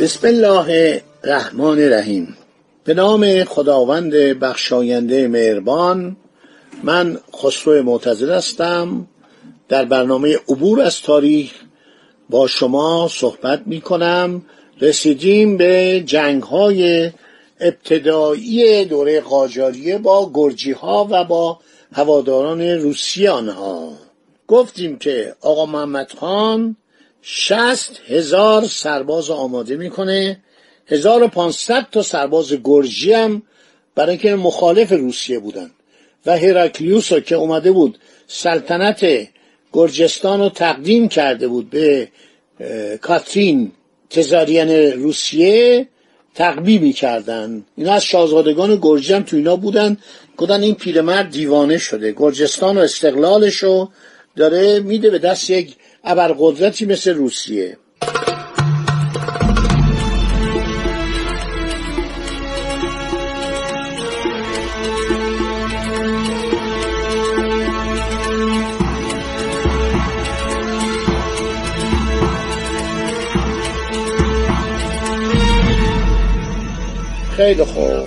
بسم الله الرحمن الرحیم. به نام خداوند بخشاینده مهربان. من خسرو معتمد هستم، در برنامه عبور از تاریخ با شما صحبت می کنم. رسیدیم به جنگ‌های ابتدایی دوره قاجاریه با گرجی‌ها و با هواداران روسی آنها. گفتیم که آقا محمد خان 60,000 سرباز آماده میکنه، 1500 تا سرباز گرجی هم برای که مخالف روسیه بودن و هرکلیوس که اومده بود سلطنت گرجستان رو تقدیم کرده بود به کاترین تزارین روسیه، تقبیبی کردن. اینا از شاهزادگان گرجی هم تو اینا بودن. گفتن این پیرمرد دیوانه شده، گرجستان و استقلالش رو داره میده به دست یک ابرقدرتی مثل روسیه. خیلی خوب.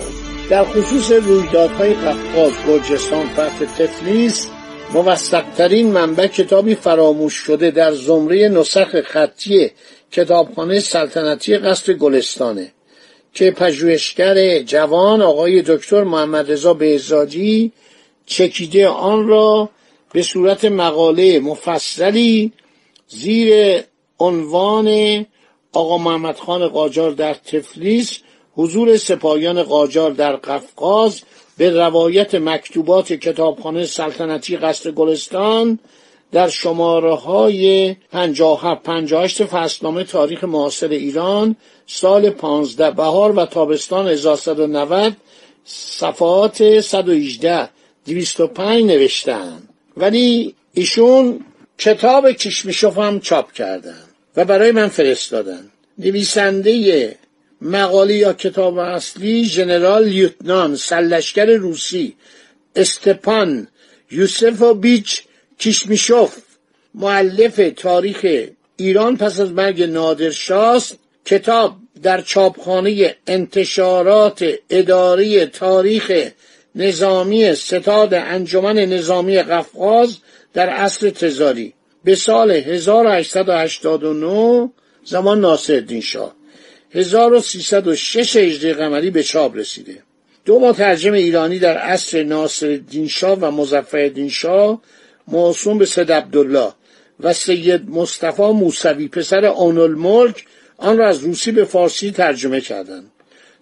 در خصوص رویدادهای قفقاز، گرجستان، فتح تفلیس، موثق‌ترین منبع کتابی فراموش شده در زمره نسخ خطی کتابخانه سلطنتی قصر گلستانه که پژوهشگر جوان آقای دکتر محمد رضا بهزادی چکیده آن را به صورت مقاله مفصلی زیر عنوان آقا محمد خان قاجار در تفلیس، حضور سپاهیان قاجار در قفقاز، به روایت مکتوبات کتابخانه سلطنتی قصر گلستان در شماره های 57-58 فصلنامه تاریخ معاصر ایران سال 15 بهار و تابستان 1390 صفحات 118-205 نوشتن. ولی ایشون کتاب کیشمیشوف هم چاپ کردن و برای من فرستادن. نویسنده مقاله یا کتاب اصلی جنرال لیوتنان سرلشکر روسی استپان یوسیفو بیچ چشمیشوف، مؤلف تاریخ ایران پس از مرگ نادرشاه، کتاب در چاپخانه انتشارات اداره تاریخ نظامی ستاد انجمن نظامی قفقاز در عصر تزاری به سال 1889 زمان ناصرالدین شاه 1306 هجری قمری به چاپ رسیده. دو مترجم ایرانی در عصر ناصرالدین شاه و مظفرالدین شاه موسوم به سید عبدالله و سید مصطفی موسوی پسر اونول ملک آن را از روسی به فارسی ترجمه کردند.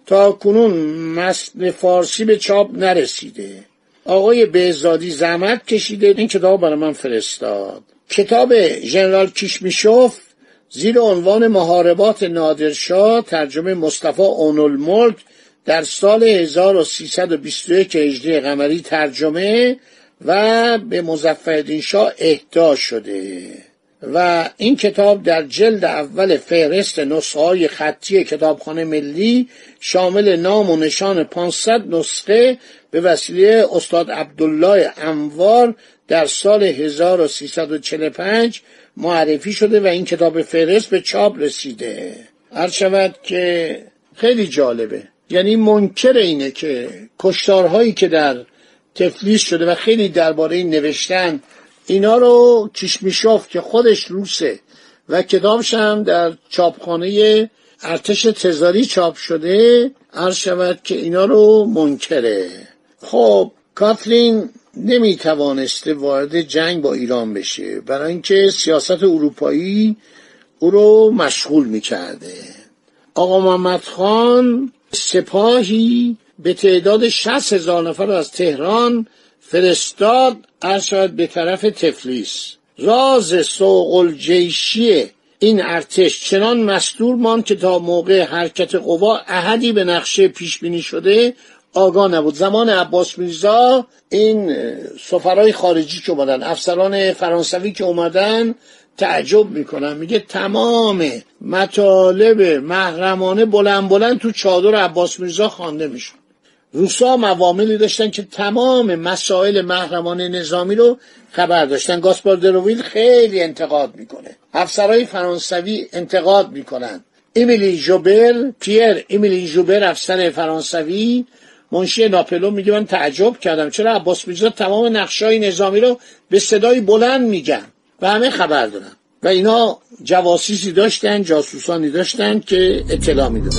تا کنون متن فارسی به چاپ نرسیده. آقای بهزادی زحمت کشیده این کتاب برای من فرستاد. کتاب جنرال کیشمیشوف زیر عنوان محاربات نادرشاه، ترجمه مصطفى اونول ملک، در سال 1321 هجری قمری ترجمه و به مظفرالدین شاه اهدا شده و این کتاب در جلد اول فهرست نسخه‌های خطی کتابخانه ملی شامل نام و نشان 500 نسخه به وسیله استاد عبدالله انوار در سال 1345 معرفی شده و این کتاب فهرست به چاپ رسیده. عرض شود که خیلی جالبه. یعنی منکر اینه که کشتارهایی که در تفلیس شده و خیلی درباره این نوشتن، اینا رو چشمیشوف که خودش روسه و کتابش هم در چاپخانه ارتش تزاری چاپ شده، عرض شود که اینا رو منکره. خب کاترین نمیتوانسته وارد جنگ با ایران بشه، برای اینکه سیاست اروپایی او رو مشغول میکرده. آقا محمد خان سپاهی به تعداد 60,000 نفر از تهران فرستاد، عرض شود به طرف تفلیس. راز سوق الجیشی این ارتش چنان مستور ماند که تا موقع حرکت قوا احدی به نقشه پیش بینی شده آگاه نبود. زمان عباس میرزا این سفرهای خارجی که اومدن، افسران فرانسوی که اومدن تعجب میکنن، میگه تمام مطالب محرمانه بلند بلند تو چادر عباس میرزا خوانده میشد. روسا عواملی داشتن که تمام مسائل محرمانه نظامی رو خبر داشتن. گاسپار درویل خیلی انتقاد میکنه، افسرهای فرانسوی انتقاد میکنن. امیلی ژوبر، پیر امیلی ژوبر، افسر فرانسوی منشی ناپلو، میگه من تعجب کردم چرا عباس میرزا تمام نقشه‌های نظامی رو به صدای بلند میگن و همه خبر دارن. و اینا جواسیسی داشتن، جاسوسانی داشتن که اطلاع میدادن.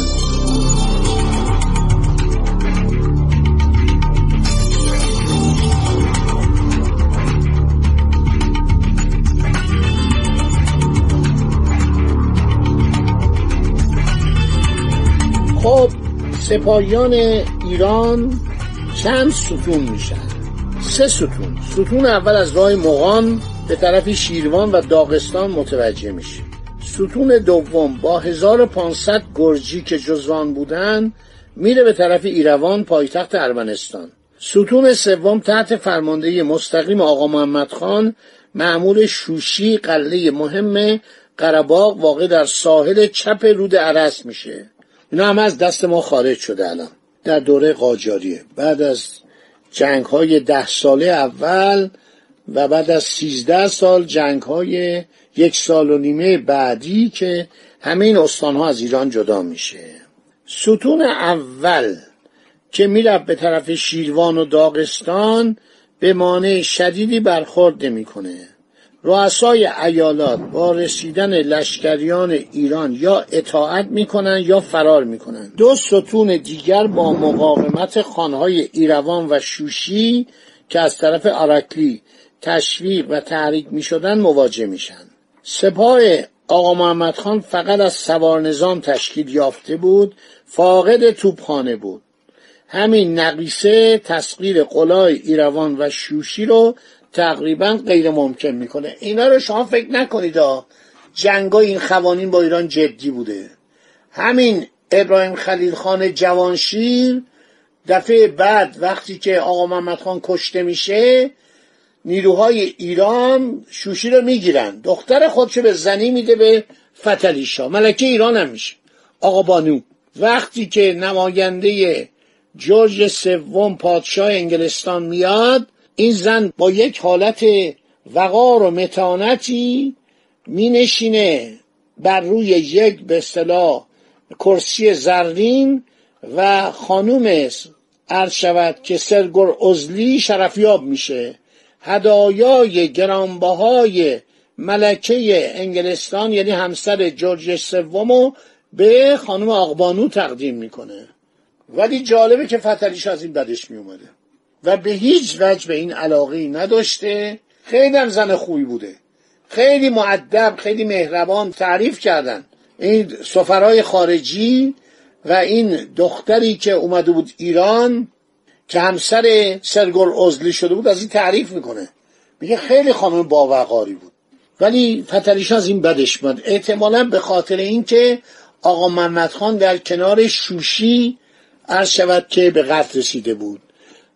خب سپاهیان ایران چند ستون میشن؟ سه ستون. ستون اول از راه مغان به طرف شیروان و داغستان متوجه میشه. ستون دوم با 1500 گرجی که جزوان بودن میره به طرف ایروان پایتخت ارمنستان. ستون سوم تحت فرماندهی مستقیم آقا محمد خان مأمور شوشی قلعه مهم قره باغ واقع در ساحل چپ رود ارس میشه. اینا هم از دست ما خارج شده الان در دوره قاجاریه. بعد از جنگ‌های 10 ساله اول و بعد از 13 سال جنگ‌های 1.5 سال بعدی که همه این استان‌ها از ایران جدا میشه. ستون اول که میره به طرف شیروان و داغستان به مانع شدیدی برخورد نمی‌کنه. رؤسای ایالات با رسیدن لشکریان ایران یا اطاعت میکنن یا فرار میکنن. دو ستون دیگر با مقاومت خانهای ایروان و شوشی که از طرف آراکلی تشویق و تحریک میشدن مواجه میشن. سپاه آقا محمد خان فقط از سوار نظام تشکیل یافته بود، فاقد توپخانه بود. همین نقیصه تسخیر قلای ایروان و شوشی رو تقریبا غیر ممکن میکنه. اینا رو شما فکر نکنید جنگای این خوانین با ایران جدی بوده. همین ابراهیم خلیل خان جوانشیر دفعه بعد وقتی که آقا محمد خان کشته میشه نیروهای ایران شوشی رو میگیرن، دختر خودشو به زنی میده به فتحعلی شاه، ملکه ایران هم میشه، آقا بانو. وقتی که نماینده جورج سوم پادشاه انگلستان میاد، این زن با یک حالت وقار و متانتی می نشینه بر روی یک به اصطلاح کرسی زرین و خانوم عرض شود که سرگور عزلی شرفیاب میشه. هدایای گرانبهای ملکه انگلستان یعنی همسر جورج سومو به خانوم آقبانو تقدیم میکنه. ولی جالبه که فتحعلی شاه از این بدش میومده و به هیچ وجه به این علاقه‌ای نداشته. خیلی هم زن خوبی بوده، خیلی مؤدب، خیلی مهربان. تعریف کردن این سفرهای خارجی و این دختری که اومده بود ایران که همسر سرگل عزلی شده بود، از این تعریف میکنه، میگه خیلی خانم باوقاری بود. ولی فتحعلی شاه از این بدش میاد، احتمالاً به خاطر اینکه آقا محمد خان در کنار شوشی عرض شود که به قتل رسیده بود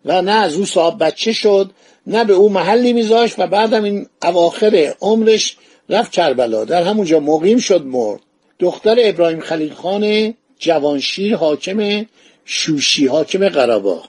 و نه از او صاحب بچه شد نه به او محلی میذاشت و بعدم این اواخر عمرش رفت کربلا، در همونجا مقیم شد، مرد. دختر ابراهیم خلیل خان جوانشیر حاکم شوشی، حاکم قره باغ.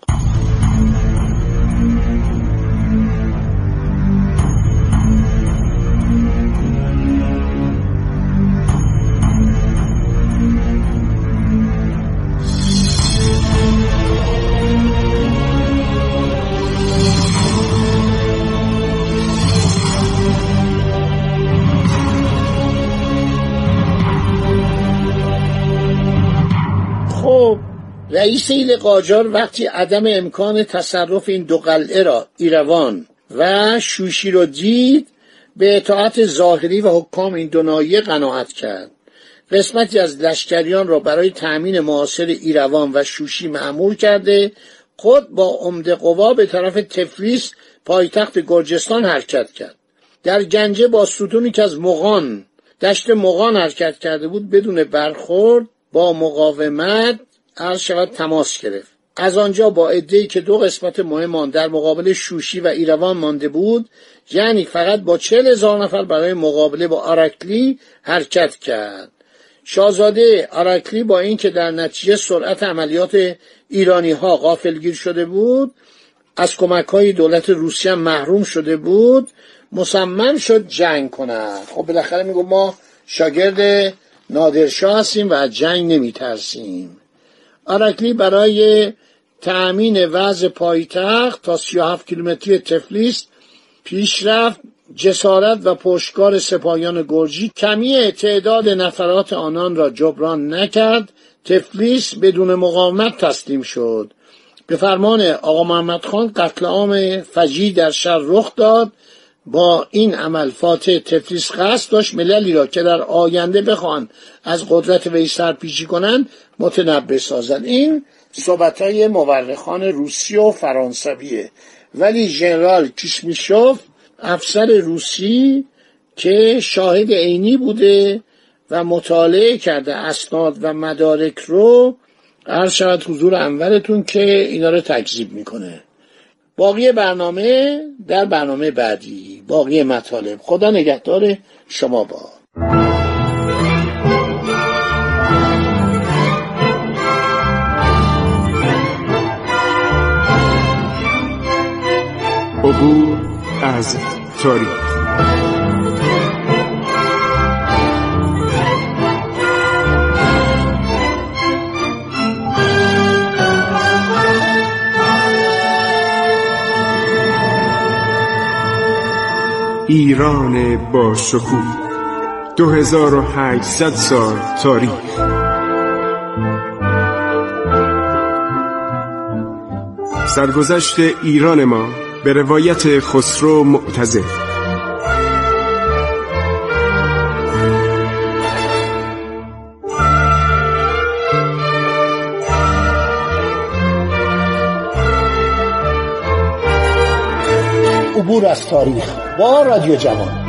رئیس ایل قاجار وقتی عدم امکان تصرف این دو قلعه را، ایروان و شوشی را دید، به اطاعت ظاهری و حکام این دو ناحیه قناعت کرد. قسمتی از لشکریان را برای تأمین معاصر ایروان و شوشی مأمور کرده، خود با عمده قوا به طرف تفلیس پایتخت گرجستان حرکت کرد. در گنجه با ستونی که از مغان دشت مغان حرکت کرده بود، بدون برخورد با مقاومت عرض شود تماس گرفت. از آنجا با عده‌ای که دو قسمت مهم در مقابل شوشی و ایروان مانده بود، یعنی فقط با 40,000 نفر برای مقابله با آراکلی حرکت کرد. شاهزاده آراکلی با اینکه در نتیجه سرعت عملیات ایرانی ها غافلگیر شده بود، از کمک های دولت روسیه محروم شده بود، مصمم شد جنگ کند. خب بالاخره میگو ما شاگرد نادرشاه هستیم و از جنگ نمیترسیم. آراکلی برای تأمین وضع پایتخت تا 37 کیلومتری تفلیس پیش رفت. جسارت و پشتکار سپاهیان گرجی کمی تعداد نفرات آنان را جبران نکرد. تفلیس بدون مقاومت تسلیم شد. به فرمان آقا محمد خان قتل عام فجیع در شهر رخ داد. با این عمل فاتح تفلیس قصد داشت مللی را که در آینده بخوان از قدرت وی سرپیچی کنند متنبه سازند. این صحبت‌های مورخان روسی و فرانسویه، ولی جنرال کیشمیشوف افسر روسی که شاهد عینی بوده و مطالعه کرده اسناد و مدارک رو عرض شود حضور انورتون که اینا رو تکذیب میکنه. باقی برنامه در برنامه بعدی، باقی مطالب. خدا نگهدار شما. با عبور از تاریخ. ایران با شکوه 2800 سال تاریخ. سرگذشت ایران ما به روایت خسرو معتمد. عبور از تاریخ با رادیو جوان.